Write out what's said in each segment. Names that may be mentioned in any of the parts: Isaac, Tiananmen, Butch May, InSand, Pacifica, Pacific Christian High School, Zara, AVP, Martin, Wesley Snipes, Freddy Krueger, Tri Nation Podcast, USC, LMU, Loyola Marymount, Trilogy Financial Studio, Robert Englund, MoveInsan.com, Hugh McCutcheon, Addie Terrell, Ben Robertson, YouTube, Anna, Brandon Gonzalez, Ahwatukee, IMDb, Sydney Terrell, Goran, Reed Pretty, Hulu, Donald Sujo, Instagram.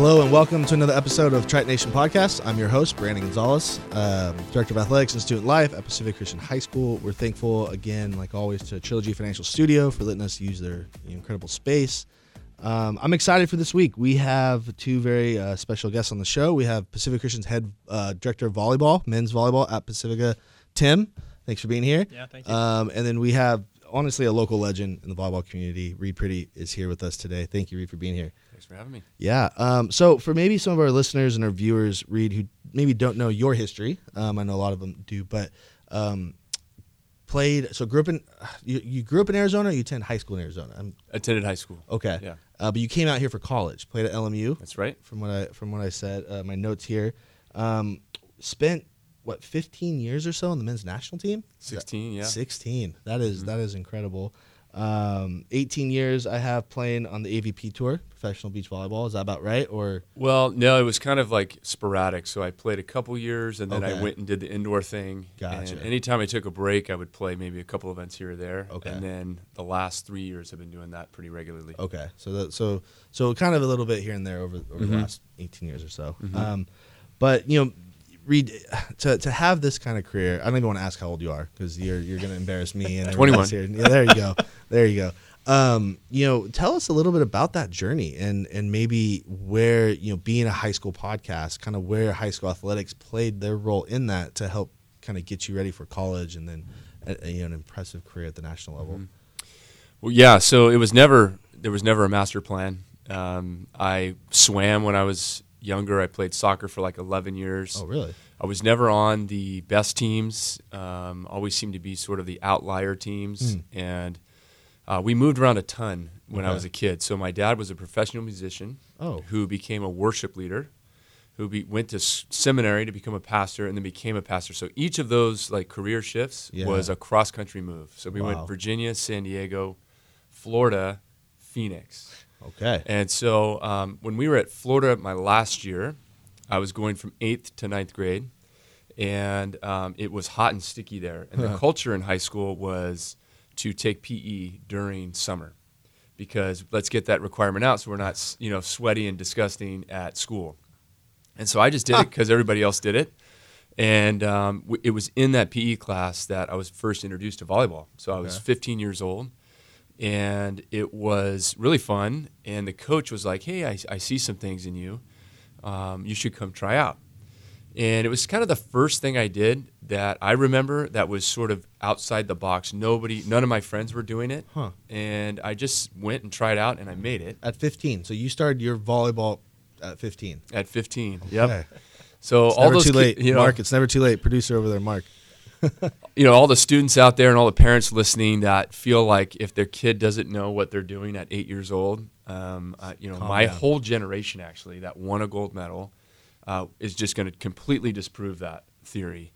Hello and welcome to another episode of Tri Nation Podcast. I'm your host, Brandon Gonzalez, Director of Athletics and Student Life at Pacific Christian High School. We're thankful, again, like always, to Trilogy Financial Studio for letting us use their incredible space. I'm excited for this week. We have two very special guests on the show. We have Pacific Christian's head director of volleyball, men's volleyball at Pacifica, Tim. Thanks for being here. Yeah, thank you. And then we have, honestly, a local legend in the volleyball community. Reed Pretty is here with us today. Thank you, Reed, for being here. Thanks for having me. Yeah. So for maybe some of our listeners and our viewers, Reed, who maybe don't know your history, I know a lot of them do, but grew up in Arizona, or you attended high school in Arizona? Attended high school. Okay. Yeah. But you came out here for college, played at LMU. That's right. From what I said, my notes here. Spent 15 years or so on the men's national team? 16, yeah. 16. That is incredible. 18 years I have playing on the AVP tour, professional beach volleyball. Is that about right? Or well, no, it was kind of like sporadic. So I played a couple years, and then I went and did the indoor thing. Gotcha. And anytime I took a break, I would play maybe a couple events here or there. Okay. And then the last 3 years I've been doing that pretty regularly. Okay. So kind of a little bit here and there over the last 18 years or so. Mm-hmm. But Reed, to have this kind of career, I don't even want to ask how old you are because you're going to embarrass me. And 21. Here. Yeah, there you go. There you go. Tell us a little bit about that journey and maybe where, being a high school podcast, kind of where high school athletics played their role in that to help kind of get you ready for college and then an impressive career at the national level. Mm-hmm. Well, yeah. So there was never a master plan. I swam when I was younger. I played soccer for like 11 years. Oh, really? I was never on the best teams. Always seemed to be sort of the outlier teams. Mm. And we moved around a ton when I was a kid. So my dad was a professional musician who became a worship leader, who went to seminary to become a pastor, and then became a pastor. So each of those like career shifts was a cross-country move. So we went Virginia, San Diego, Florida, Phoenix. Okay. And so when we were at Florida my last year, I was going from 8th to 9th grade, and it was hot and sticky there. And the culture in high school was to take PE during summer because let's get that requirement out so we're not, sweaty and disgusting at school. And so I just did it because everybody else did it. And it was in that PE class that I was first introduced to volleyball. So I was 15 years old. And it was really fun. And the coach was like, hey, I see some things in you. You should come try out. And it was kind of the first thing I did that I remember that was sort of outside the box. None of my friends were doing it. Huh. And I just went and tried out, and I made it. At 15. So you started your volleyball at 15. At 15, okay. Yep. So it's all those kids, Mark, it's never too late. Producer over there, Mark. All the students out there and all the parents listening that feel like if their kid doesn't know what they're doing at 8 years old, my whole generation actually that won a gold medal is just going to completely disprove that theory.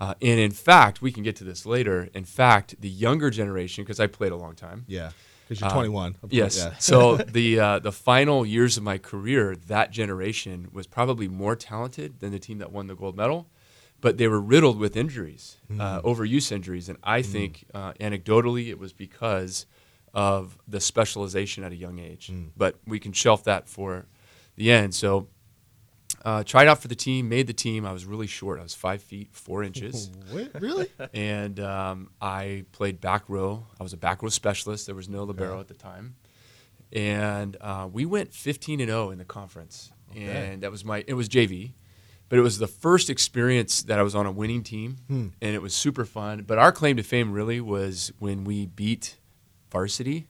And in fact, we can get to this later. In fact, the younger generation, because I played a long time. Yeah, because you're 21. Yes. Yeah. So the final years of my career, that generation was probably more talented than the team that won the gold medal. But they were riddled with injuries, overuse injuries. And I think anecdotally it was because of the specialization at a young age. Mm. But we can shelf that for the end. So tried out for the team, made the team. I was really short. I was 5'4". What? Really? And I played back row. I was a back row specialist. There was no libero at the time. And we went 15-0 in the conference. Okay. And that was it was JV. But it was the first experience that I was on a winning team, and it was super fun. But our claim to fame really was when we beat varsity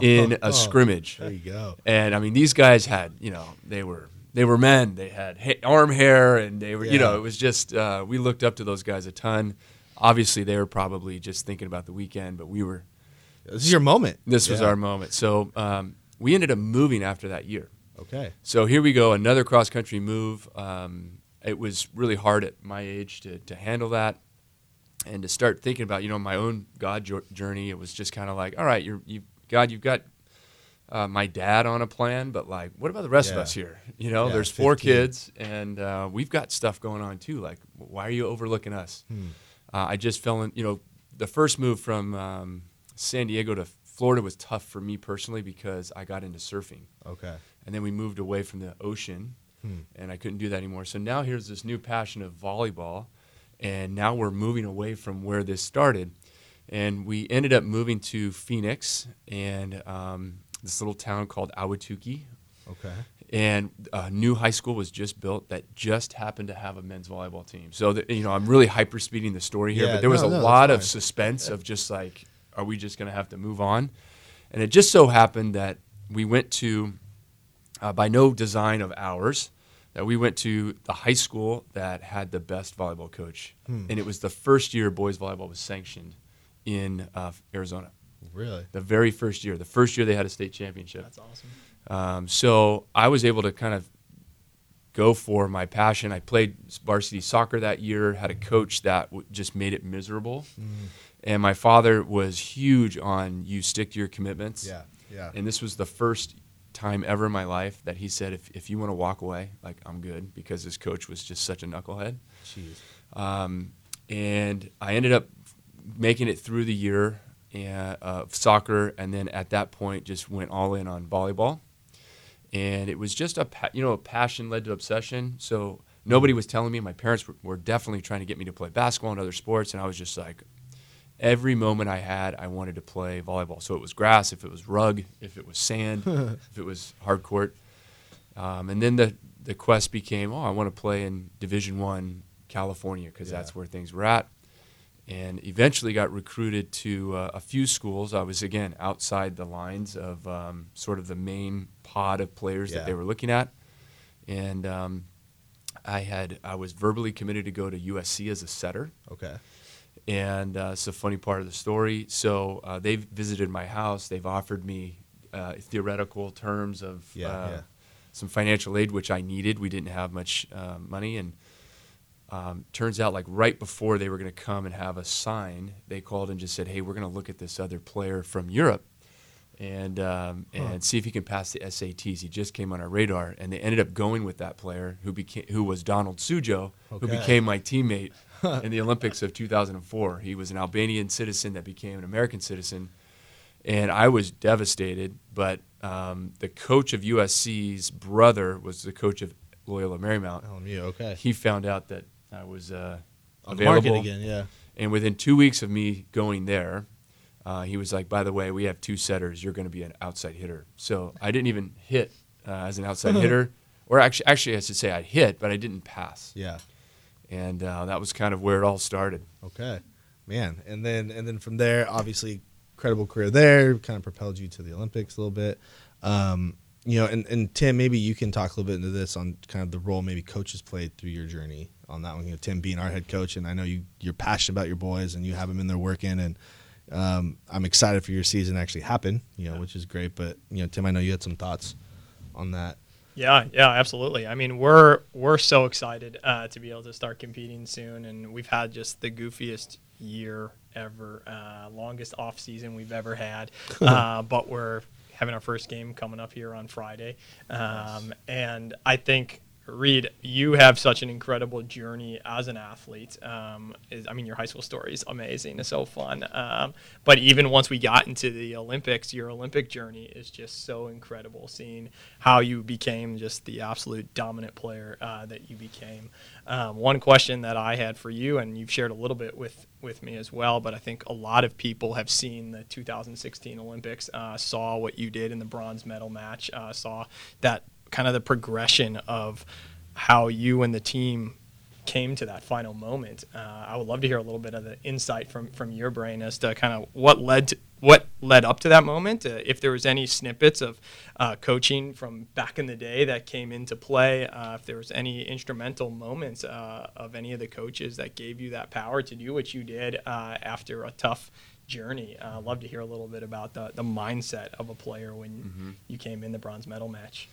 in a scrimmage. There you go. And, I mean, these guys had, they were men. They had arm hair, and they were, it was just we looked up to those guys a ton. Obviously, they were probably just thinking about the weekend, but we were. This is your moment. This was our moment. So we ended up moving after that year. Okay. So here we go, another cross-country move. It was really hard at my age to handle that and to start thinking about, my own God journey. It was just kind of like, all right, you've got my dad on a plan, but, like, what about the rest of us here? There's 15. 4 kids, and we've got stuff going on too. Like, why are you overlooking us? Hmm. I just fell in, the first move from San Diego to Florida was tough for me personally because I got into surfing. Okay. and then we moved away from the ocean, and I couldn't do that anymore. So now here's this new passion of volleyball, and now we're moving away from where this started. And we ended up moving to Phoenix and this little town called Ahwatukee. Okay. And a new high school was just built that just happened to have a men's volleyball team. So, I'm really hyper-speeding the story here, but there was a lot of suspense of just like, are we just going to have to move on? And it just so happened that we went to, by no design of ours, that we went to the high school that had the best volleyball coach. And it was the first year boys volleyball was sanctioned in Arizona. Really? The very first year. The first year they had a state championship. That's awesome. So I was able to kind of go for my passion. I played varsity soccer that year, had a coach that just made it miserable. And my father was huge on you stick to your commitments. Yeah. And this was the first time ever in my life that he said, if you want to walk away, like, I'm good, because this coach was just such a knucklehead. Jeez. And I ended up making it through the year of soccer, and then at that point just went all in on volleyball. And it was just a passion led to obsession. So nobody was telling me. My parents were definitely trying to get me to play basketball and other sports, and I was just like, every moment I had, I wanted to play volleyball. So it was grass, if it was rug, if it was sand, if it was hard court. And then the quest became, I want to play in Division I California, because that's where things were at. And eventually got recruited to a few schools. I was, again, outside the lines of sort of the main pod of players that they were looking at. And I was verbally committed to go to USC as a setter. Okay. And it's a funny part of the story. So they've visited my house. They've offered me theoretical terms of some financial aid, which I needed. We didn't have much money. And turns out, like, right before they were going to come and have us sign, they called and just said, hey, we're going to look at this other player from Europe and see if he can pass the SATs. He just came on our radar. And they ended up going with that player, who was Donald Sujo, who became my teammate. In the Olympics of 2004, he was an Albanian citizen that became an American citizen, and I was devastated. But the coach of USC's brother was the coach of Loyola Marymount. LMU, okay. He found out that I was available. On the market again, yeah. And within 2 weeks of me going there, he was like, by the way, we have two setters. You're going to be an outside hitter. So I didn't even hit as an outside hitter. Or actually, I should say I hit, but I didn't pass. Yeah. And that was kind of where it all started. Okay, man. And then from there, obviously, incredible career there. Kind of propelled you to the Olympics a little bit. And Tim, maybe you can talk a little bit into this on kind of the role maybe coaches played through your journey on that one. You know, Tim being our head coach, and I know you're passionate about your boys, and you have them in there working. And I'm excited for your season to actually happen. Which is great. But Tim, I know you had some thoughts on that. Yeah, absolutely. I mean, we're so excited to be able to start competing soon, and we've had just the goofiest year ever, longest off season we've ever had. But we're having our first game coming up here on Friday, and I think, Reed, you have such an incredible journey as an athlete. Your high school story is amazing. It's so fun. But even once we got into the Olympics, your Olympic journey is just so incredible, seeing how you became just the absolute dominant player that you became. One question that I had for you, and you've shared a little bit with me as well, but I think a lot of people have seen the 2016 Olympics, saw what you did in the bronze medal match, saw that kind of the progression of how you and the team came to that final moment. I would love to hear a little bit of the insight from your brain as to kind of what led up to that moment, if there was any snippets of coaching from back in the day that came into play, if there was any instrumental moments of any of the coaches that gave you that power to do what you did after a tough journey. I'd love to hear a little bit about the mindset of a player when you came in the bronze medal match.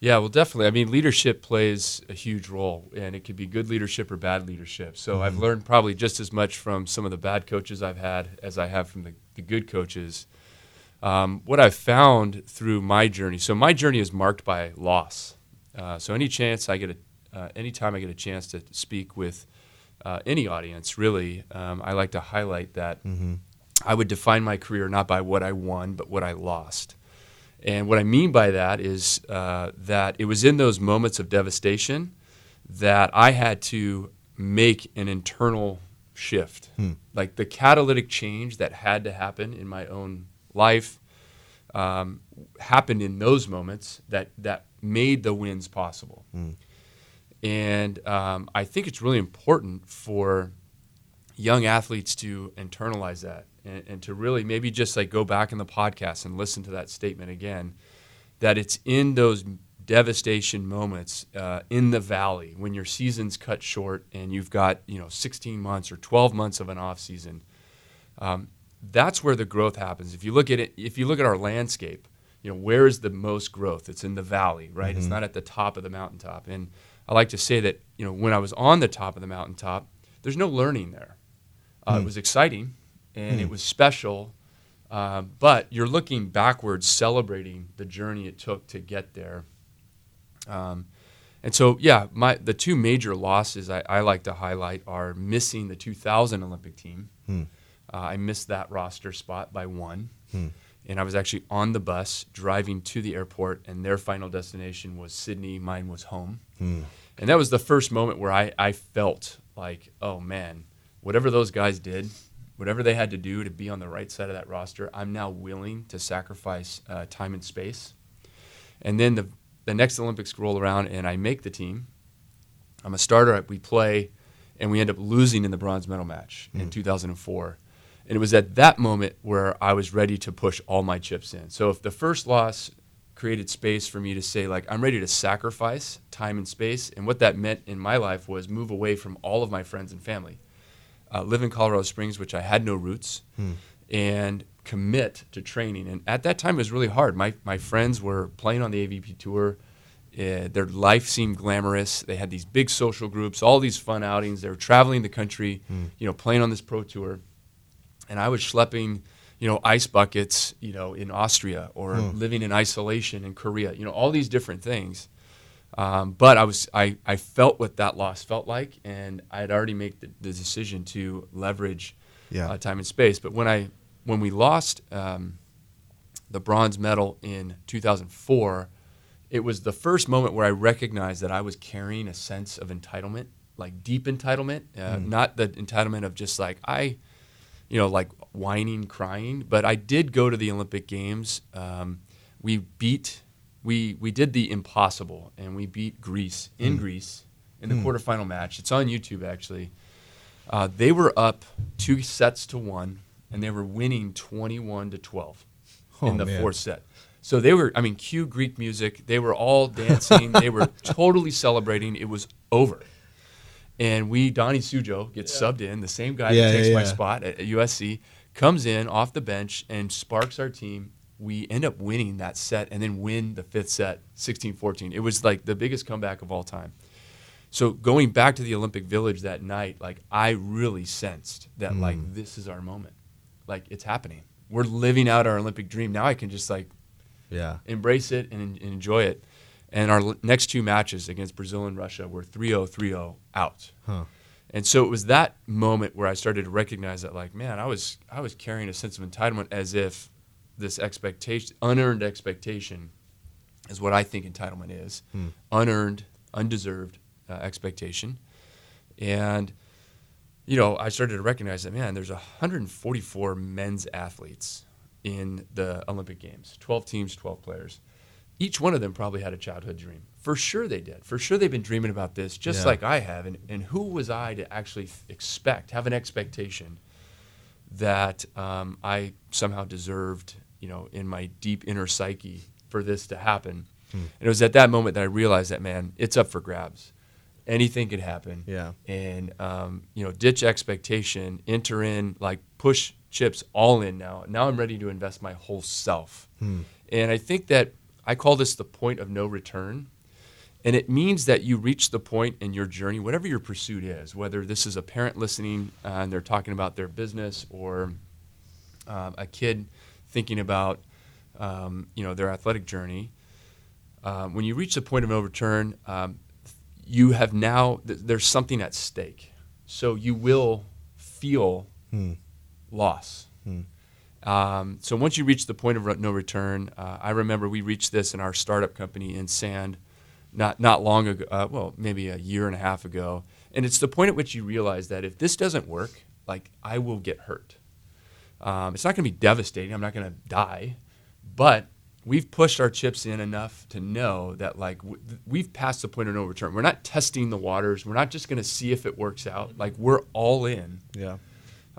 Yeah, well, definitely. I mean, leadership plays a huge role, and it could be good leadership or bad leadership. So I've learned probably just as much from some of the bad coaches I've had as I have from the good coaches. What I've found through my journey, so my journey is marked by loss. So anytime I get a chance to speak with any audience, really, I like to highlight that I would define my career not by what I won, but what I lost. And what I mean by that is that it was in those moments of devastation that I had to make an internal shift. Like the catalytic change that had to happen in my own life happened in those moments that made the wins possible. And I think it's really important for young athletes to internalize that and to really maybe just like go back in the podcast and listen to that statement again, that it's in those devastation moments in the valley when your season's cut short and you've got 16 months or 12 months of an off season, that's where the growth happens. If you look at it, if you look at our landscape, where is the most growth? It's in the valley, right? It's not at the top of the mountaintop. And I like to say that when I was on the top of the mountaintop, there's no learning there. It was exciting and it was special, but you're looking backwards, celebrating the journey it took to get there. And so, yeah, the two major losses I like to highlight are missing the 2000 Olympic team. I missed that roster spot by one. And I was actually on the bus driving to the airport, and their final destination was Sydney. Mine was home. And that was the first moment where I felt like, oh, man, whatever those guys did, whatever they had to do to be on the right side of that roster, I'm now willing to sacrifice time and space. And then the next Olympics roll around, and I make the team. I'm a starter. We play, and we end up losing in the bronze medal match in 2004. And it was at that moment where I was ready to push all my chips in. So if the first loss created space for me to say, like, I'm ready to sacrifice time and space, and what that meant in my life was move away from all of my friends and family, live in Colorado Springs, which I had no roots, and commit to training. And at that time, it was really hard. My friends were playing on the AVP tour. Their life seemed glamorous. They had these big social groups, all these fun outings. They were traveling the country, playing on this pro tour. And I was schlepping, ice buckets, in Austria, or living in isolation in Korea, all these different things. But I felt what that loss felt like, and I had already made the decision to leverage time and space. But when we lost the bronze medal in 2004, it was the first moment where I recognized that I was carrying a sense of entitlement, like deep entitlement, not the entitlement of just like like whining, crying. But I did go to the Olympic Games. We did the impossible, and we beat Greece in Greece in the quarterfinal match. It's on YouTube, actually. They were up 2-1, and they were winning 21-12 in the fourth set. So they were, cue Greek music. They were all dancing. They were totally celebrating. It was over. And Donnie Sujo gets subbed in, the same guy that takes my spot at USC, comes in off the bench and sparks our team. We end up winning that set and then win the fifth set, 16-14. It was like the biggest comeback of all time. So going back to the Olympic Village that night, like I really sensed that like this is our moment. Like it's happening. We're living out our Olympic dream. Now I can just like embrace it and enjoy it. And our next two matches against Brazil and Russia were 3-0, 3-0 out. And so it was that moment where I started to recognize that, like, man, I was carrying a sense of entitlement, as if this expectation, unearned expectation, is what I think entitlement is, unearned, undeserved expectation. And, I started to recognize that, man, there's 144 men's athletes in the Olympic Games, 12 teams, 12 players. Each one of them probably had a childhood dream. For sure they did. For sure they've been dreaming about this, just like I have. And who was I to actually have an expectation that I somehow deserved, in my deep inner psyche, for this to happen. And it was at that moment that I realized that, man, it's up for grabs. Anything could happen. And, ditch expectation, enter in, like push chips all in now. Now I'm ready to invest my whole self. And I think that I call this the point of no return, and it means that you reach the point in your journey, whatever your pursuit is, whether this is a parent listening and they're talking about their business, or a kid thinking about their athletic journey. When you reach the point of no return, you have now there's something at stake, so you will feel loss. So once you reach the point of no return, I remember we reached this in our startup company InSand not long ago, well, maybe a year and a half ago. And it's the point at which you realize that if this doesn't work, like, I will get hurt. It's not going to be devastating. I'm not going to die. But we've pushed our chips in enough to know that, like, we've passed the point of no return. We're not testing the waters. We're not just going to see if it works out. Like, we're all in. Yeah.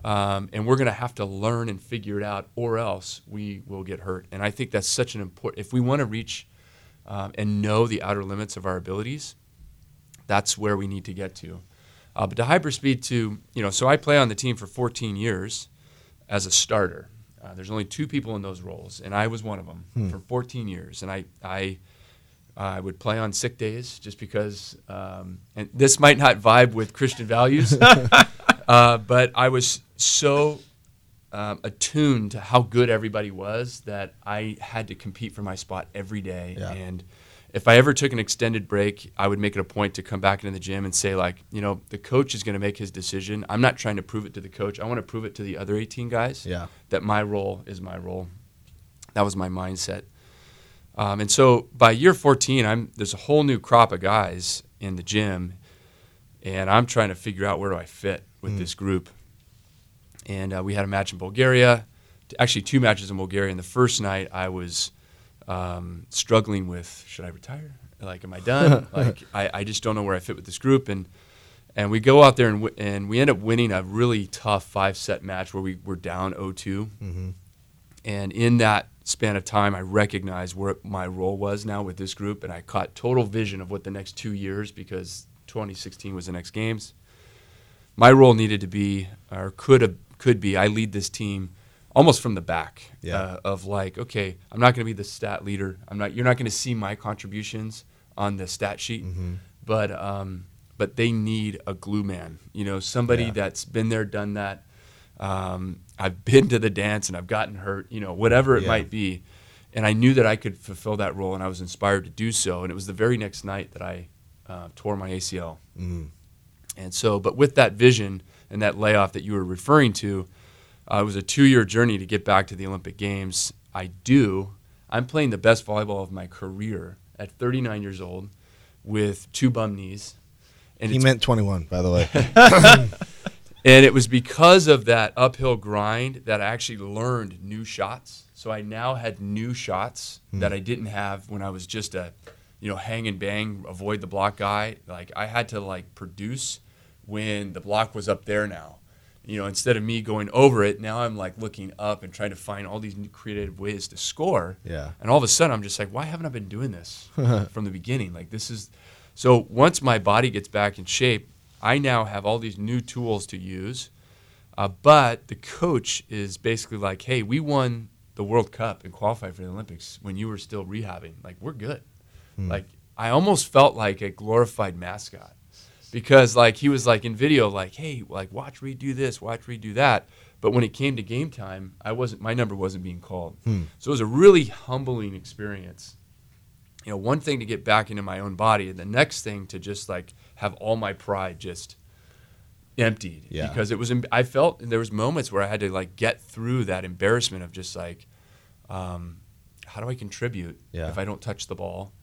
And we're going to have to learn and figure it out, or else we will get hurt. And I think that's such an important – if we want to reach and know the outer limits of our abilities, that's where we need to get to. But to hyperspeed to – you know, so I play on the team for 14 years as a starter. There's only two people in those roles, and I was one of them for 14 years. And I would play on sick days just because and this might not vibe with Christian values. But I was so attuned to how good everybody was that I had to compete for my spot every day. Yeah. And if I ever took an extended break, I would make it a point to come back into the gym and say, like, you know, the coach is going to make his decision. I'm not trying to prove it to the coach. I want to prove it to the other 18 guys that my role is my role. That was my mindset. And so by year 14, there's a whole new crop of guys in the gym, and I'm trying to figure out where do I fit with this group. And we had a match in Bulgaria, actually two matches in Bulgaria. And the first night I was struggling with, should I retire? Like, am I done? Like, I just don't know where I fit with this group. And we go out there and we end up winning a really tough 5-set match where we were down 0-2. Mm-hmm. And in that span of time, I recognized where my role was now with this group. And I caught total vision of what the next 2 years, because 2016 was the next games. My role needed to be, or could be, I lead this team almost from the back of, like, okay, I'm not going to be the stat leader. You're not going to see my contributions on the stat sheet, but they need a glue man, you know, somebody that's been there, done that. I've been to the dance and I've gotten hurt, you know, whatever it might be. And I knew that I could fulfill that role, and I was inspired to do so. And it was the very next night that I tore my ACL. Mm. And so, but with that vision and that layoff that you were referring to, it was a 2-year journey to get back to the Olympic Games. I'm playing the best volleyball of my career at 39 years old with 2 bum knees. And he meant 21, by the way. And it was because of that uphill grind that I actually learned new shots. So I now had new shots that I didn't have when I was just a, you know, hang and bang, avoid the block guy. Like, I had to, like, produce when the block was up there now. You know, instead of me going over it, now I'm, like, looking up and trying to find all these new creative ways to score. Yeah. And all of a sudden I'm just like, why haven't I been doing this from the beginning? Like, this is – so once my body gets back in shape, I now have all these new tools to use. But the coach is basically like, hey, we won the World Cup and qualified for the Olympics when you were still rehabbing. Like, we're good. Mm. Like, I almost felt like a glorified mascot. Because, like, he was, like, in video, like, hey, like, watch redo this, watch redo that. But when it came to game time, my number wasn't being called. Hmm. So it was a really humbling experience. You know, one thing to get back into my own body, and the next thing to just, like, have all my pride just emptied. Yeah. Because it was, I felt there was moments where I had to, like, get through that embarrassment of just, like, how do I contribute if I don't touch the ball?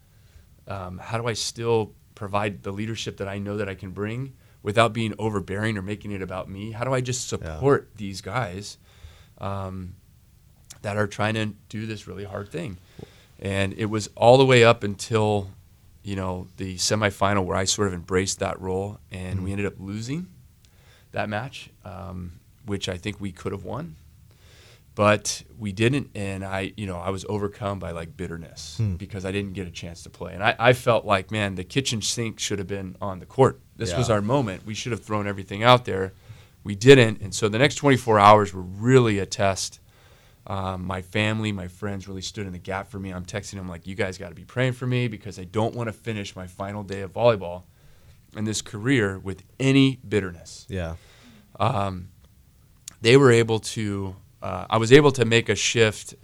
How do I still provide the leadership that I know that I can bring without being overbearing or making it about me? How do I just support these guys that are trying to do this really hard thing? And it was all the way up until, you know, the semifinal where I sort of embraced that role, and we ended up losing that match, which I think we could have won. But we didn't, and I was overcome by, like, bitterness because I didn't get a chance to play. And I felt like, man, the kitchen sink should have been on the court. This was our moment. We should have thrown everything out there. We didn't, and so the next 24 hours were really a test. My family, my friends really stood in the gap for me. I'm texting them, like, you guys got to be praying for me because I don't want to finish my final day of volleyball and this career with any bitterness. Yeah. They were able to... I was able to make a shift.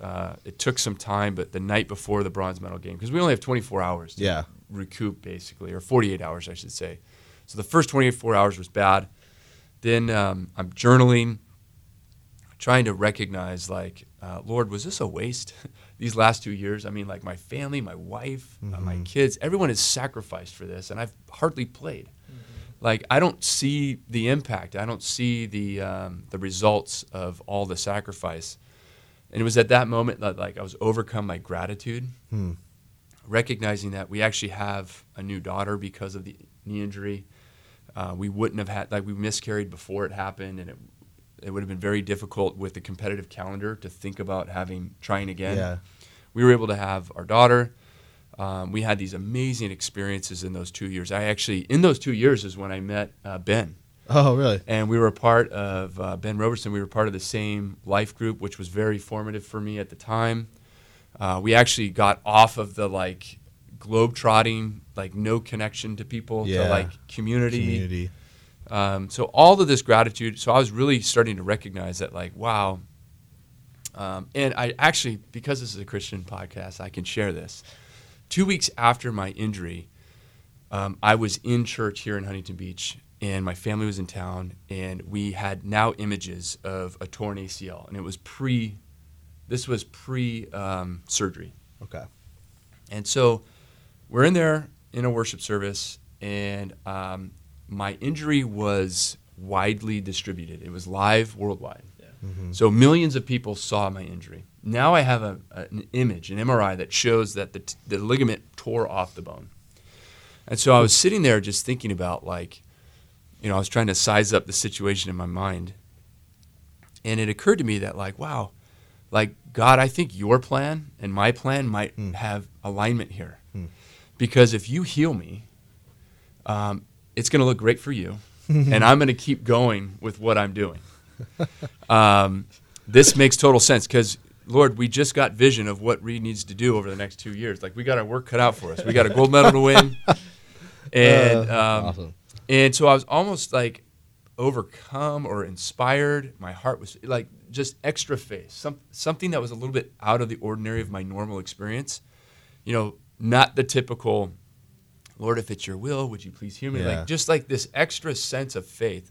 It took some time, but the night before the bronze medal game, because we only have 24 hours to recoup, basically, or 48 hours, I should say. So the first 24 hours was bad. Then I'm journaling, trying to recognize, like, Lord, was this a waste these last 2 years? I mean, like my family, my wife, my kids, everyone has sacrificed for this, and I've hardly played. Like, I don't see the impact. I don't see the results of all the sacrifice. And it was at that moment that, like, I was overcome by gratitude, recognizing that we actually have a new daughter because of the knee injury. We wouldn't have had, like, we miscarried before it happened, and it would have been very difficult with the competitive calendar to think about trying again. Yeah. We were able to have our daughter. We had these amazing experiences in those 2 years. In those 2 years is when I met Ben. Oh, really? And we were a part of Ben Robertson. We were part of the same life group, which was very formative for me at the time. We actually got off of the, like, globetrotting, like, no connection to people, to, like, community. So all of this gratitude. So I was really starting to recognize that, like, wow. And I actually, because this is a Christian podcast, I can share this. 2 weeks after my injury, I was in church here in Huntington Beach, and my family was in town, and we had now images of a torn ACL, and it was pre-surgery. Okay. And so we're in there in a worship service, and my injury was widely distributed. It was live worldwide. Yeah. Mm-hmm. So millions of people saw my injury. Now I have an image, an MRI, that shows that the ligament tore off the bone. And so I was sitting there just thinking about, like, you know, I was trying to size up the situation in my mind. And it occurred to me that, like, wow, like, God, I think your plan and my plan might have alignment here. Because if you heal me, it's going to look great for you, and I'm going to keep going with what I'm doing. This makes total sense because, Lord, we just got vision of what Reed needs to do over the next 2 years. Like, we got our work cut out for us. We got a gold medal to win. And awesome. And so I was almost, like, overcome or inspired. My heart was, like, just extra faith, something that was a little bit out of the ordinary of my normal experience. You know, not the typical, Lord, if it's your will, would you please hear me? Yeah. Like, just, like, this extra sense of faith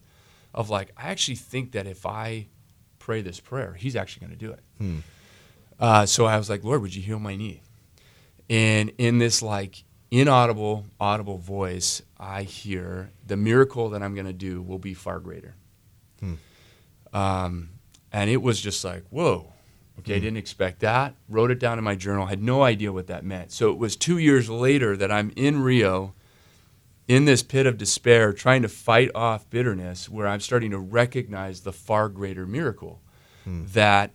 of, like, I actually think that if I pray this prayer, he's actually going to do it. So I was like, Lord, would you heal my knee? And in this, like, audible voice, I hear the miracle that I'm going to do will be far greater. And it was just like, whoa, okay, I didn't expect that. Wrote it down in my journal, had no idea what that meant. So it was 2 years later that I'm in Rio, in this pit of despair, trying to fight off bitterness, where I'm starting to recognize the far greater miracle that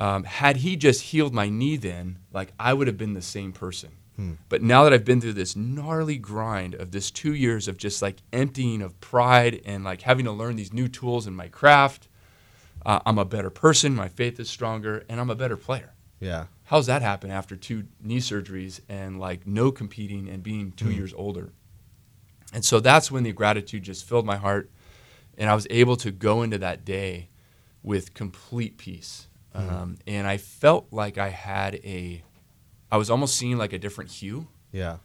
had he just healed my knee then, like, I would have been the same person. But now that I've been through this gnarly grind of this 2 years of just, like, emptying of pride and, like, having to learn these new tools in my craft, I'm a better person, my faith is stronger, and I'm a better player. Yeah. How's that happen after two knee surgeries and, like, no competing and being 2 years older? And so that's when the gratitude just filled my heart, and I was able to go into that day with complete peace. And I felt like I was almost seeing, like, a different Hugh. Yeah.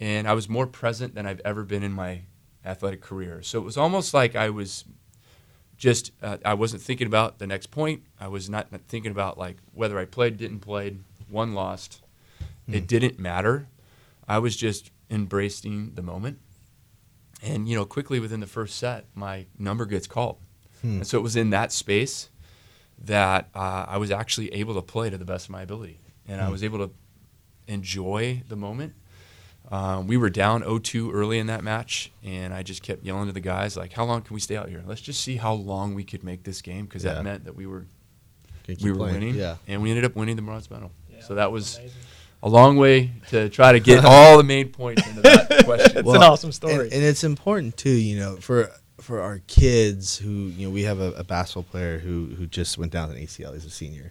And I was more present than I've ever been in my athletic career. So it was almost like I was just, I wasn't thinking about the next point. I was not thinking about, like, whether I played, didn't play, won, lost. It didn't matter. I was just embracing the moment. And, you know, quickly within the first set, my number gets called. And so it was in that space that I was actually able to play to the best of my ability. And I was able to enjoy the moment. We were down 0-2 early in that match, and I just kept yelling to the guys, like, how long can we stay out here? Let's just see how long we could make this game, because that meant that we were winning. Yeah. And we ended up winning the bronze medal. Yeah, so that was amazing. A long way to try to get all the main points into that question. It's an awesome story. And it's important, too, you know, for our kids who, you know, we have a basketball player who just went down with an ACL. He's a senior.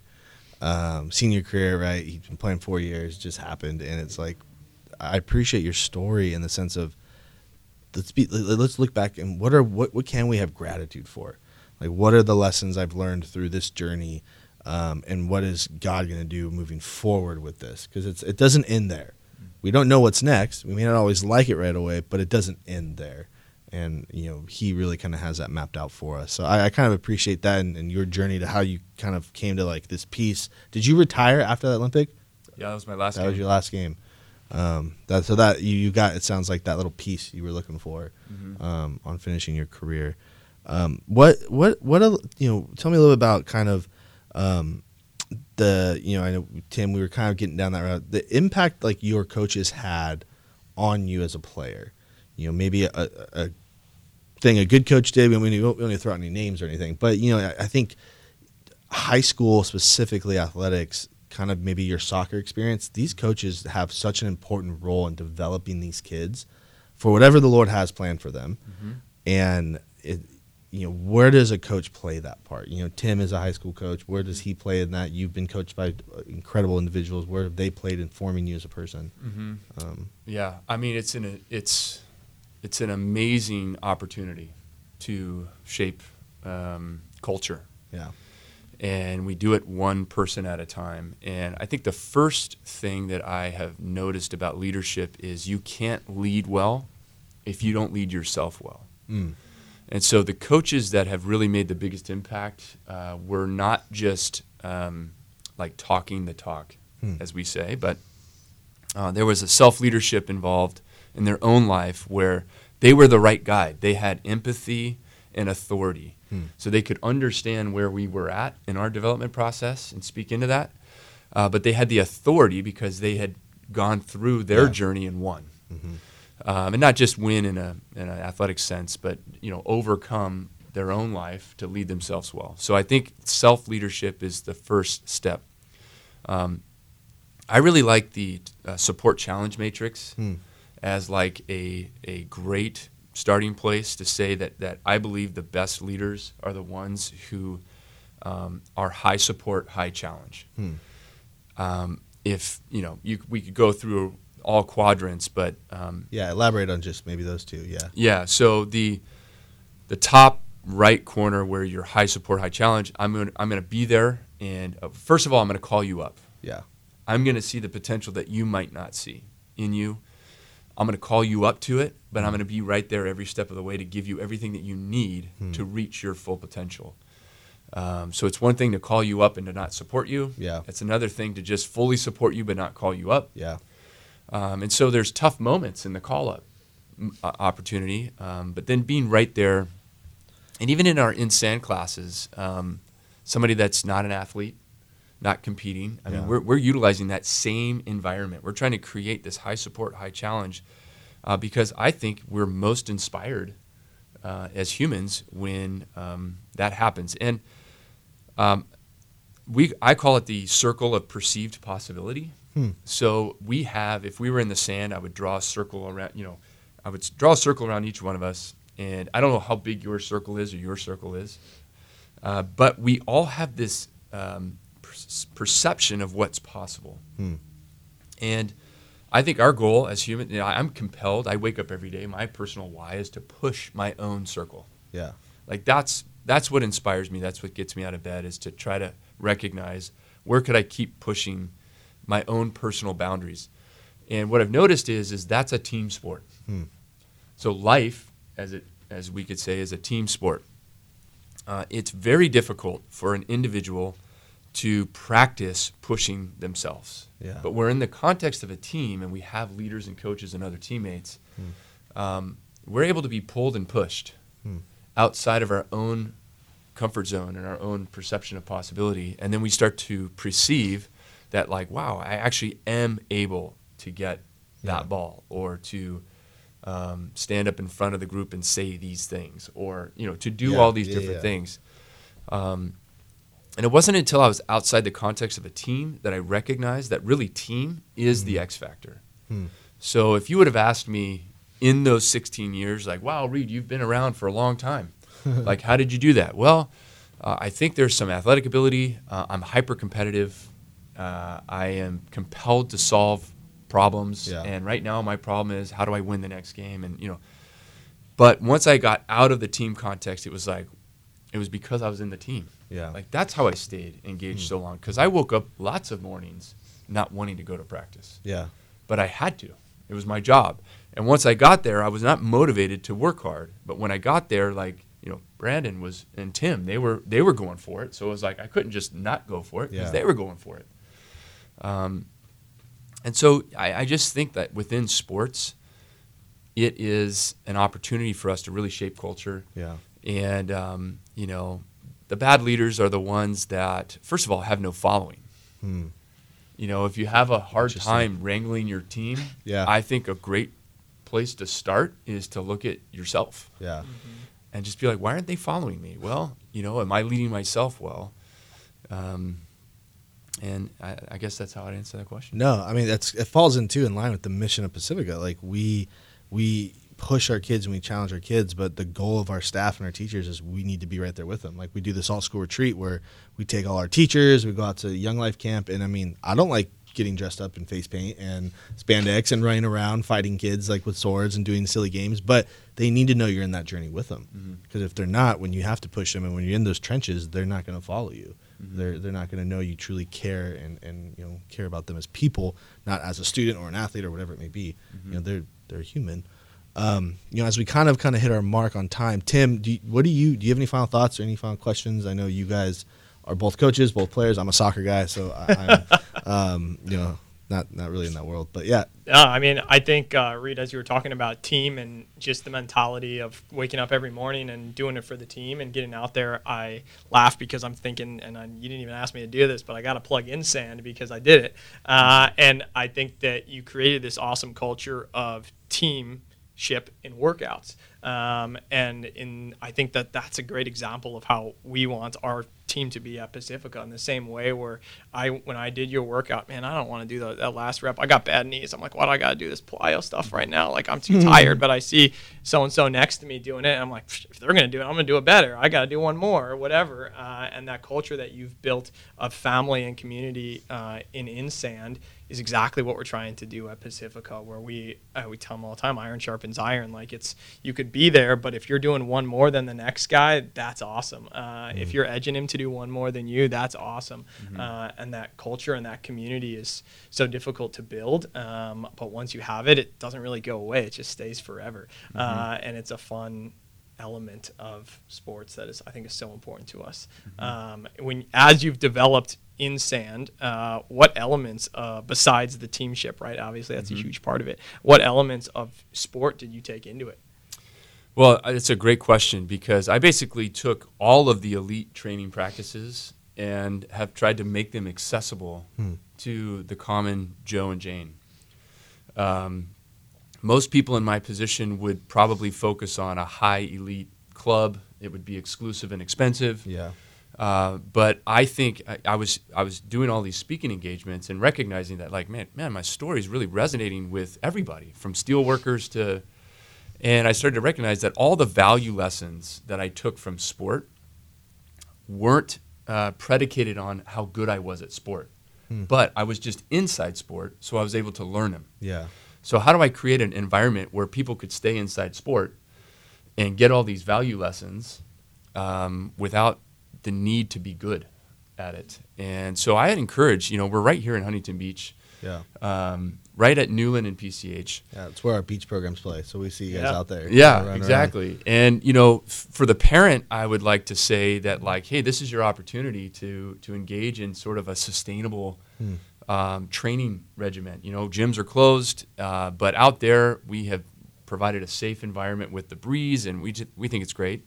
Senior career, right? He's been playing 4 years, just happened. And it's like, I appreciate your story in the sense of let's look back and what can we have gratitude for? Like, what are the lessons I've learned through this journey? And what is God going to do moving forward with this? Because it doesn't end there. We don't know what's next. We may not always like it right away, but it doesn't end there. And, you know, he really kind of has that mapped out for us. So I kind of appreciate that and your journey to how you kind of came to, like, this piece. Did you retire after that Olympic? Yeah, that was my last game. That was your last game. So you got, it sounds like, that little piece you were looking for on finishing your career. Tell me a little bit about kind of I know, Tim, we were kind of getting down that route. The impact, like, your coaches had on you as a player. You know, maybe a thing a good coach did. We don't really throw out any names or anything. But, you know, I think high school, specifically athletics, kind of maybe your soccer experience, these coaches have such an important role in developing these kids for whatever the Lord has planned for them. Mm-hmm. And, where does a coach play that part? You know, Tim is a high school coach. Where does he play in that? You've been coached by incredible individuals. Where have they played in forming you as a person? Mm-hmm. It's an amazing opportunity to shape culture. Yeah. And we do it one person at a time. And I think the first thing that I have noticed about leadership is you can't lead well if you don't lead yourself well. Mm. And so the coaches that have really made the biggest impact were not just talking the talk, as we say, but there was a self-leadership involved in their own life where they were the right guide. They had empathy and authority. So they could understand where we were at in our development process and speak into that. But they had the authority because they had gone through their journey and won. Mm-hmm. And not just win in an athletic sense, but, you know, overcome their own life to lead themselves well. So I think self-leadership is the first step. I really like the support challenge matrix. As like a great starting place to say that I believe the best leaders are the ones who are high support, high challenge. We could go through all quadrants, but elaborate on just maybe those two. So the top right corner where you're high support, high challenge, I'm gonna be there, and first of all, I'm gonna call you up. I'm gonna see the potential that you might not see in you. I'm going to call you up to it, but I'm going to be right there every step of the way to give you everything that you need to reach your full potential. So it's one thing to call you up and to not support you. Yeah. It's another thing to just fully support you but not call you up. Yeah. And so there's tough moments in the call-up opportunity, but then being right there. And even in our InSand classes, somebody that's not an athlete, not competing. I mean, we're utilizing that same environment. We're trying to create this high support, high challenge because I think we're most inspired as humans when that happens. And I call it the circle of perceived possibility. So we have, if we were in the sand, I would draw a circle around, I would draw a circle around each one of us. And I don't know how big your circle is or your circle is, but we all have this perception of what's possible. And I think our goal as human, I'm compelled. I wake up every day. My personal why is to push my own circle. Yeah. Like that's what inspires me. That's what gets me out of bed, is to try to recognize where could I keep pushing my own personal boundaries. And what I've noticed is that's a team sport. So life, as we could say, is a team sport. It's very difficult for an individual to practice pushing themselves. Yeah. But we're in the context of a team, and we have leaders and coaches and other teammates. We're able to be pulled and pushed outside of our own comfort zone and our own perception of possibility. And then we start to perceive that, like, wow, I actually am able to get that ball, or to stand up in front of the group and say these things, or, to do all these different things. And it wasn't until I was outside the context of a team that I recognized that really team is the X factor. So if you would have asked me in those 16 years, like, wow, Reed, you've been around for a long time. Like, how did you do that? Well, I think there's some athletic ability. I'm hyper-competitive. I am compelled to solve problems. Yeah. And right now my problem is, how do I win the next game? And, but once I got out of the team context, it was because I was in the team. Yeah. Like, that's how I stayed engaged so long, because I woke up lots of mornings not wanting to go to practice. Yeah. But I had to. It was my job. And once I got there, I was not motivated to work hard. But when I got there, like, you know, Brandon was and Tim, they were going for it. So it was like I couldn't just not go for it because they were going for it. And so I just think that within sports, it is an opportunity for us to really shape culture. Yeah. And, you know, the bad leaders are the ones that, first of all, have no following. Hmm. You know, if you have a hard time wrangling your team, I think a great place to start is to look at yourself. Yeah. Mm-hmm. And just be like, why aren't they following me? Well, you know, am I leading myself well? And I guess that's how I'd answer that question. No, I mean, it falls in line with the mission of Pacifica. Like, we push our kids and we challenge our kids, but the goal of our staff and our teachers is we need to be right there with them. Like, we do this all-school retreat where we take all our teachers, we go out to Young Life Camp, and, I mean, I don't like getting dressed up in face paint and spandex and running around fighting kids like with swords and doing silly games, but they need to know you're in that journey with them, because if they're not, when you have to push them and when you're in those trenches, they're not going to follow you. Mm-hmm. They're not going to know you truly care and you know, care about them as people, not as a student or an athlete or whatever it may be. Mm-hmm. You know, they're human. You know, as we kind of hit our mark on time, Tim, do you have any final thoughts or any final questions? I know you guys are both coaches, both players. I'm a soccer guy, so I'm you know, not really in that world, but yeah. I mean, I think, Reed, as you were talking about team and just the mentality of waking up every morning and doing it for the team and getting out there, I laugh because I'm thinking, and you didn't even ask me to do this, but I got to plug InSand because I did it. And I think that you created this awesome culture of teamship in workouts. I think that's a great example of how we want our team to be at Pacifica, in the same way where when I did your workout, man, I don't want to do that last rep. I got bad knees. I'm like, why do I got to do this plyo stuff right now? Like, I'm too tired, but I see so-and-so next to me doing it. And I'm like, if they're going to do it, I'm going to do it better. I got to do one more or whatever. And that culture that you've built of family and community in InSand is exactly what we're trying to do at Pacifica, where we tell them all the time, iron sharpens iron. Like, it's, you could be there, but if you're doing one more than the next guy, that's awesome. If you're edging him to do one more than you, that's awesome. Mm-hmm. And that culture and that community is so difficult to build, but once you have it, it doesn't really go away. It just stays forever. Mm-hmm. And it's a fun element of sports that is, I think, is so important to us. Mm-hmm. As you've developed InSand, what elements, besides the teamship, right? Obviously, that's a huge part of it. What elements of sport did you take into it? Well, it's a great question, because I basically took all of the elite training practices and have tried to make them accessible to the common Joe and Jane. Most people in my position would probably focus on a high elite club. It would be exclusive and expensive. Yeah. But I think I was doing all these speaking engagements and recognizing that, like, man, my story is really resonating with everybody, from steelworkers to, and I started to recognize that all the value lessons that I took from sport weren't predicated on how good I was at sport, but I was just inside sport, so I was able to learn them. Yeah. So how do I create an environment where people could stay inside sport and get all these value lessons without the need to be good at it? And so I encourage, you know, we're right here in Huntington Beach, right at Newland and PCH. Yeah, it's where our beach programs play, so we see you guys out there. Yeah, exactly. Around. And, you know, for the parent, I would like to say that, like, hey, this is your opportunity to engage in sort of a sustainable training regimen. You know, gyms are closed, but out there we have provided a safe environment with the breeze, and we think it's great.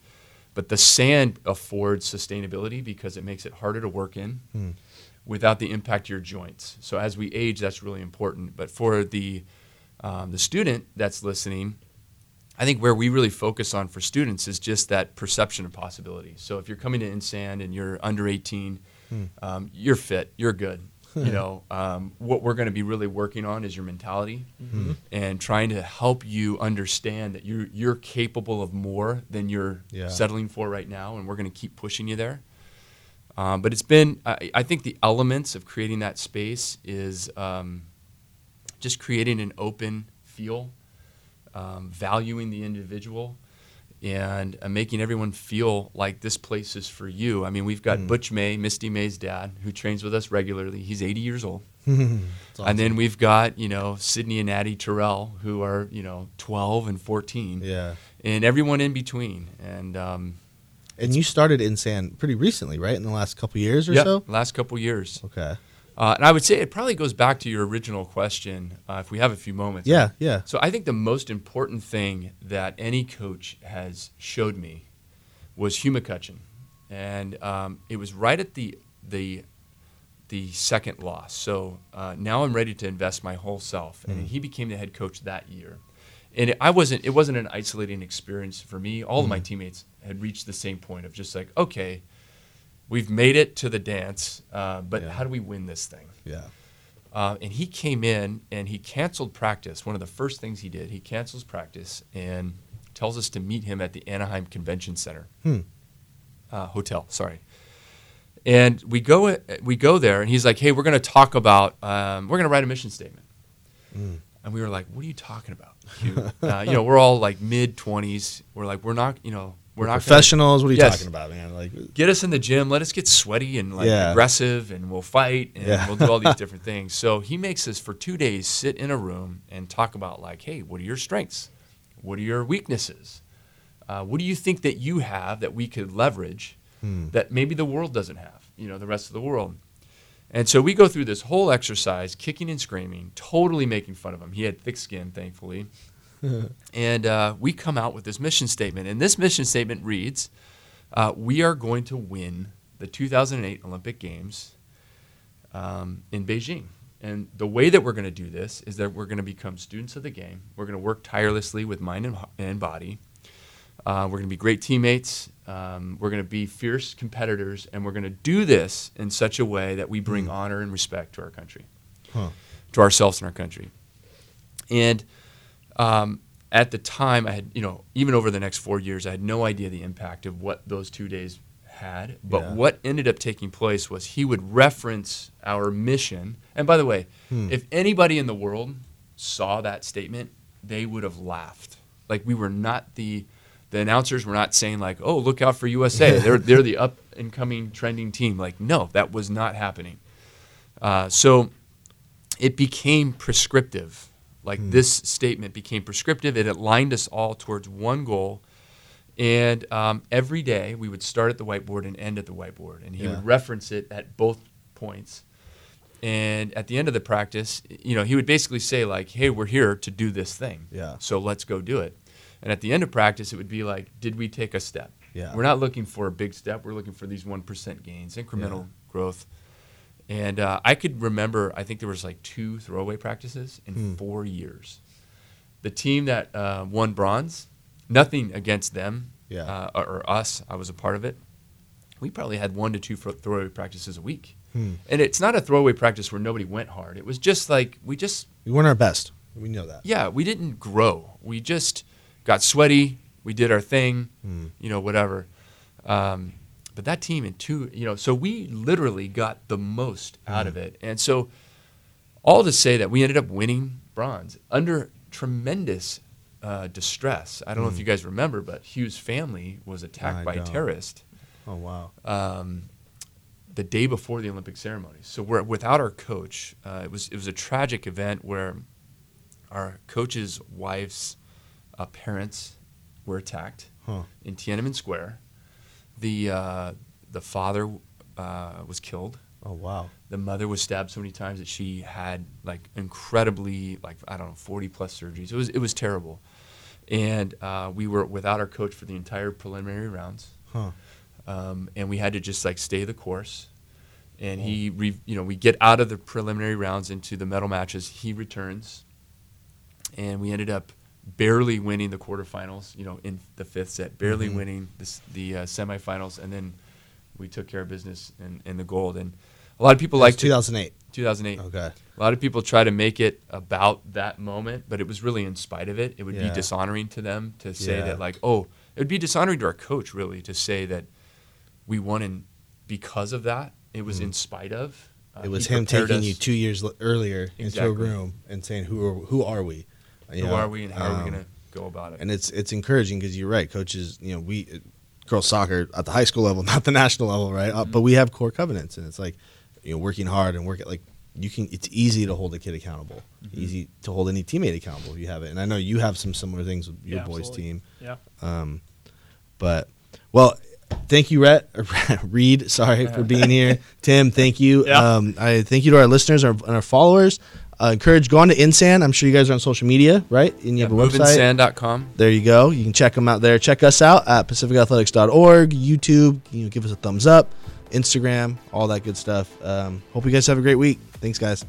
But the sand affords sustainability because it makes it harder to work in without the impact to your joints. So as we age, that's really important. But for the student that's listening, I think where we really focus on for students is just that perception of possibility. So if you're coming to InSand and you're under 18, you're fit, you're good. You know, what we're going to be really working on is your mentality and trying to help you understand that you're capable of more than you're settling for right now, and we're going to keep pushing you there. But it's been, I think the elements of creating that space is just creating an open feel, valuing the individual, and making everyone feel like this place is for you. I mean, we've got Butch May, Misty May's dad, who trains with us regularly. He's 80 years old. Awesome. And then we've got, you know, Sydney and Addie Terrell, who are, you know, 12 and 14. Yeah. And everyone in between. And you started InSand pretty recently, right? In the last couple of years or so? Last couple of years. Okay. And I would say it probably goes back to your original question, if we have a few moments. Yeah, yeah. So I think the most important thing that any coach has showed me was Hugh McCutcheon. And it was right at the second loss. So now I'm ready to invest my whole self. And he became the head coach that year. And it wasn't an isolating experience for me. All of my teammates had reached the same point of just like, okay, we've made it to the dance, but how do we win this thing? Yeah. And he came in and he canceled practice. One of the first things he did, he cancels practice and tells us to meet him at the Anaheim Convention Center. Hotel, sorry. And we go there, and he's like, hey, we're going to talk about, we're going to write a mission statement. And we were like, what are you talking about, Hugh? You know, we're all like mid-20s. We're like, we're not, you know. We're not professionals. What are you talking about, man? Like, get us in the gym. Let us get sweaty and like aggressive, and we'll fight and we'll do all these different things. So he makes us for 2 days sit in a room and talk about like, hey, what are your strengths? What are your weaknesses? What do you think that you have that we could leverage that maybe the world doesn't have? You know, the rest of the world. And so we go through this whole exercise, kicking and screaming, totally making fun of him. He had thick skin, thankfully. And we come out with this mission statement. And this mission statement reads, we are going to win the 2008 Olympic Games in Beijing. And the way that we're going to do this is that we're going to become students of the game. We're going to work tirelessly with mind and body. We're going to be great teammates. We're going to be fierce competitors. And we're going to do this in such a way that we bring honor and respect to our country, to ourselves and our country. And at the time, I had, you know, even over the next 4 years, I had no idea the impact of what those 2 days had. But what ended up taking place was he would reference our mission. And by the way, if anybody in the world saw that statement, they would have laughed. Like, we were not the announcers were not saying like, oh, look out for USA. They're the up and coming trending team. Like, no, that was not happening. So it became prescriptive. Like, this statement became prescriptive. It aligned us all towards one goal. And every day we would start at the whiteboard and end at the whiteboard. And he would reference it at both points. And at the end of the practice, you know, he would basically say like, hey, we're here to do this thing. Yeah. So let's go do it. And at the end of practice, it would be like, did we take a step? Yeah. We're not looking for a big step. We're looking for these 1% gains, incremental growth. And I could remember, I think there was like 2 throwaway practices in 4 years. The team that won bronze, nothing against them or us. I was a part of it. We probably had 1 to 2 throwaway practices a week. And it's not a throwaway practice where nobody went hard. It was just like we weren't our best. We know that. Yeah, we didn't grow. We just got sweaty. We did our thing, you know, whatever. But that team in 2, you know, so we literally got the most out of it. And so all to say that we ended up winning bronze under tremendous distress. I don't know if you guys remember, but Hugh's family was attacked by a terrorist. Oh, wow. The day before the Olympic ceremony. So we're without our coach. It was a tragic event where our coach's wife's parents were attacked in Tiananmen Square. The father was killed. Oh, wow. The mother was stabbed so many times that she had like incredibly, like, I don't know, 40 plus surgeries. It was terrible. And we were without our coach for the entire preliminary rounds. And we had to just like stay the course. And we get out of the preliminary rounds into the medal matches. He returns, and we ended up barely winning the quarterfinals, you know, in the fifth set, barely winning the semifinals, and then we took care of business in the gold. And a lot of people like 2008. 2008. Okay. A lot of people try to make it about that moment, but it was really in spite of it. It would be dishonoring to them to say that, like, oh, it would be dishonoring to our coach, really, to say that we won because of that. It was in spite of. It was him taking us. You 2 years earlier into a room and saying, who are we? You know, who are we and how are we going to go about it. And it's encouraging because you're right, coaches. You know, we girls soccer at the high school level, not the national level, right? But we have core covenants, and it's like, you know, working hard and working like you can. It's easy to hold a kid accountable. Mm-hmm. Easy to hold any teammate accountable if you have it. And I know you have some similar things with your boys' team. Yeah. But well. Thank you, Reed. Sorry for being here. Tim, thank you. Yeah. I thank you to our listeners and our followers. Encourage, go on to InSand. I'm sure you guys are on social media, right? And you have a website. MoveInsan.com. There you go. You can check them out there. Check us out at pacificathletics.org, YouTube. You know, give us a thumbs up, Instagram, all that good stuff. Hope you guys have a great week. Thanks, guys.